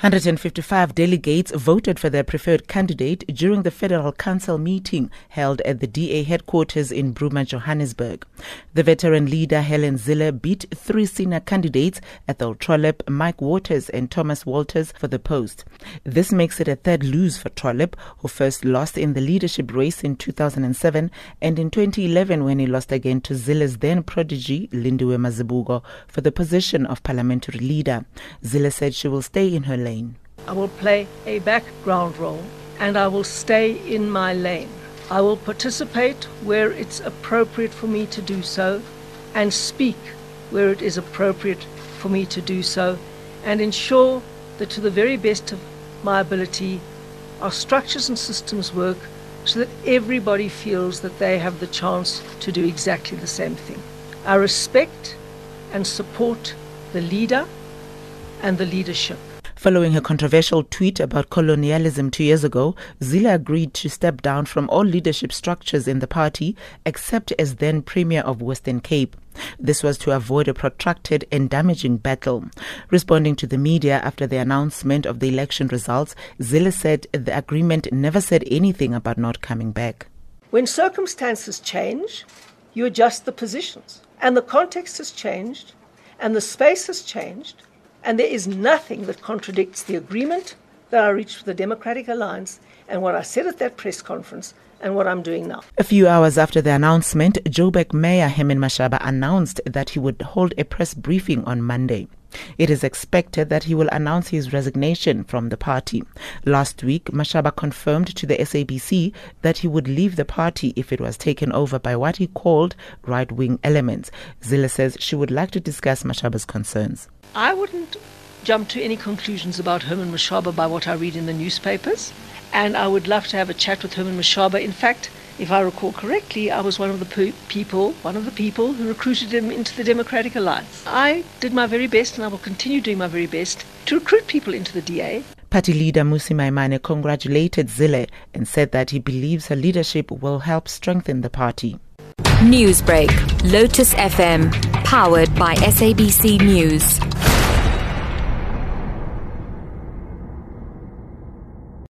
155 delegates voted for their preferred candidate during the Federal Council meeting held at the DA headquarters in Bruma, Johannesburg. The veteran leader Helen Zille beat three senior candidates, Athol Trollip, Mike Waters and Thomas Walters, for the post. This makes it a third lose for Trollip, who first lost in the leadership race in 2007 and in 2011 when he lost again to Zille's then prodigy Lindiwe Mazibuko for the position of parliamentary leader. Zille said she will stay in her lane. I will play a background role and I will stay in my lane. I will participate where it's appropriate for me to do so and speak where it is appropriate for me to do so, and ensure that to the very best of my ability our structures and systems work so that everybody feels that they have the chance to do exactly the same thing. I respect and support the leader and the leadership. Following her controversial tweet about colonialism 2 years ago, Zille agreed to step down from all leadership structures in the party, except as then Premier of Western Cape. This was to avoid a protracted and damaging battle. Responding to the media after the announcement of the election results, Zille said the agreement never said anything about not coming back. When circumstances change, you adjust the positions. And the context has changed, and the space has changed, and there is nothing that contradicts the agreement that I reached with the Democratic Alliance and what I said at that press conference and what I'm doing now. A few hours after the announcement, Joburg Mayor Herman Mashaba announced that he would hold a press briefing on Monday. It is expected that he will announce his resignation from the party. Last week, Mashaba confirmed to the SABC that he would leave the party if it was taken over by what he called right-wing elements. Zille says she would like to discuss Mashaba's concerns. I wouldn't jump to any conclusions about Herman Mashaba by what I read in the newspapers, and I would love to have a chat with Herman Mashaba. In fact, if I recall correctly, I was one of the people who recruited him into the Democratic Alliance. I did my very best, and I will continue doing my very best to recruit people into the DA. Party leader Mmusi Maimane congratulated Zille and said that he believes her leadership will help strengthen the party. Newsbreak, Lotus FM, powered by SABC News.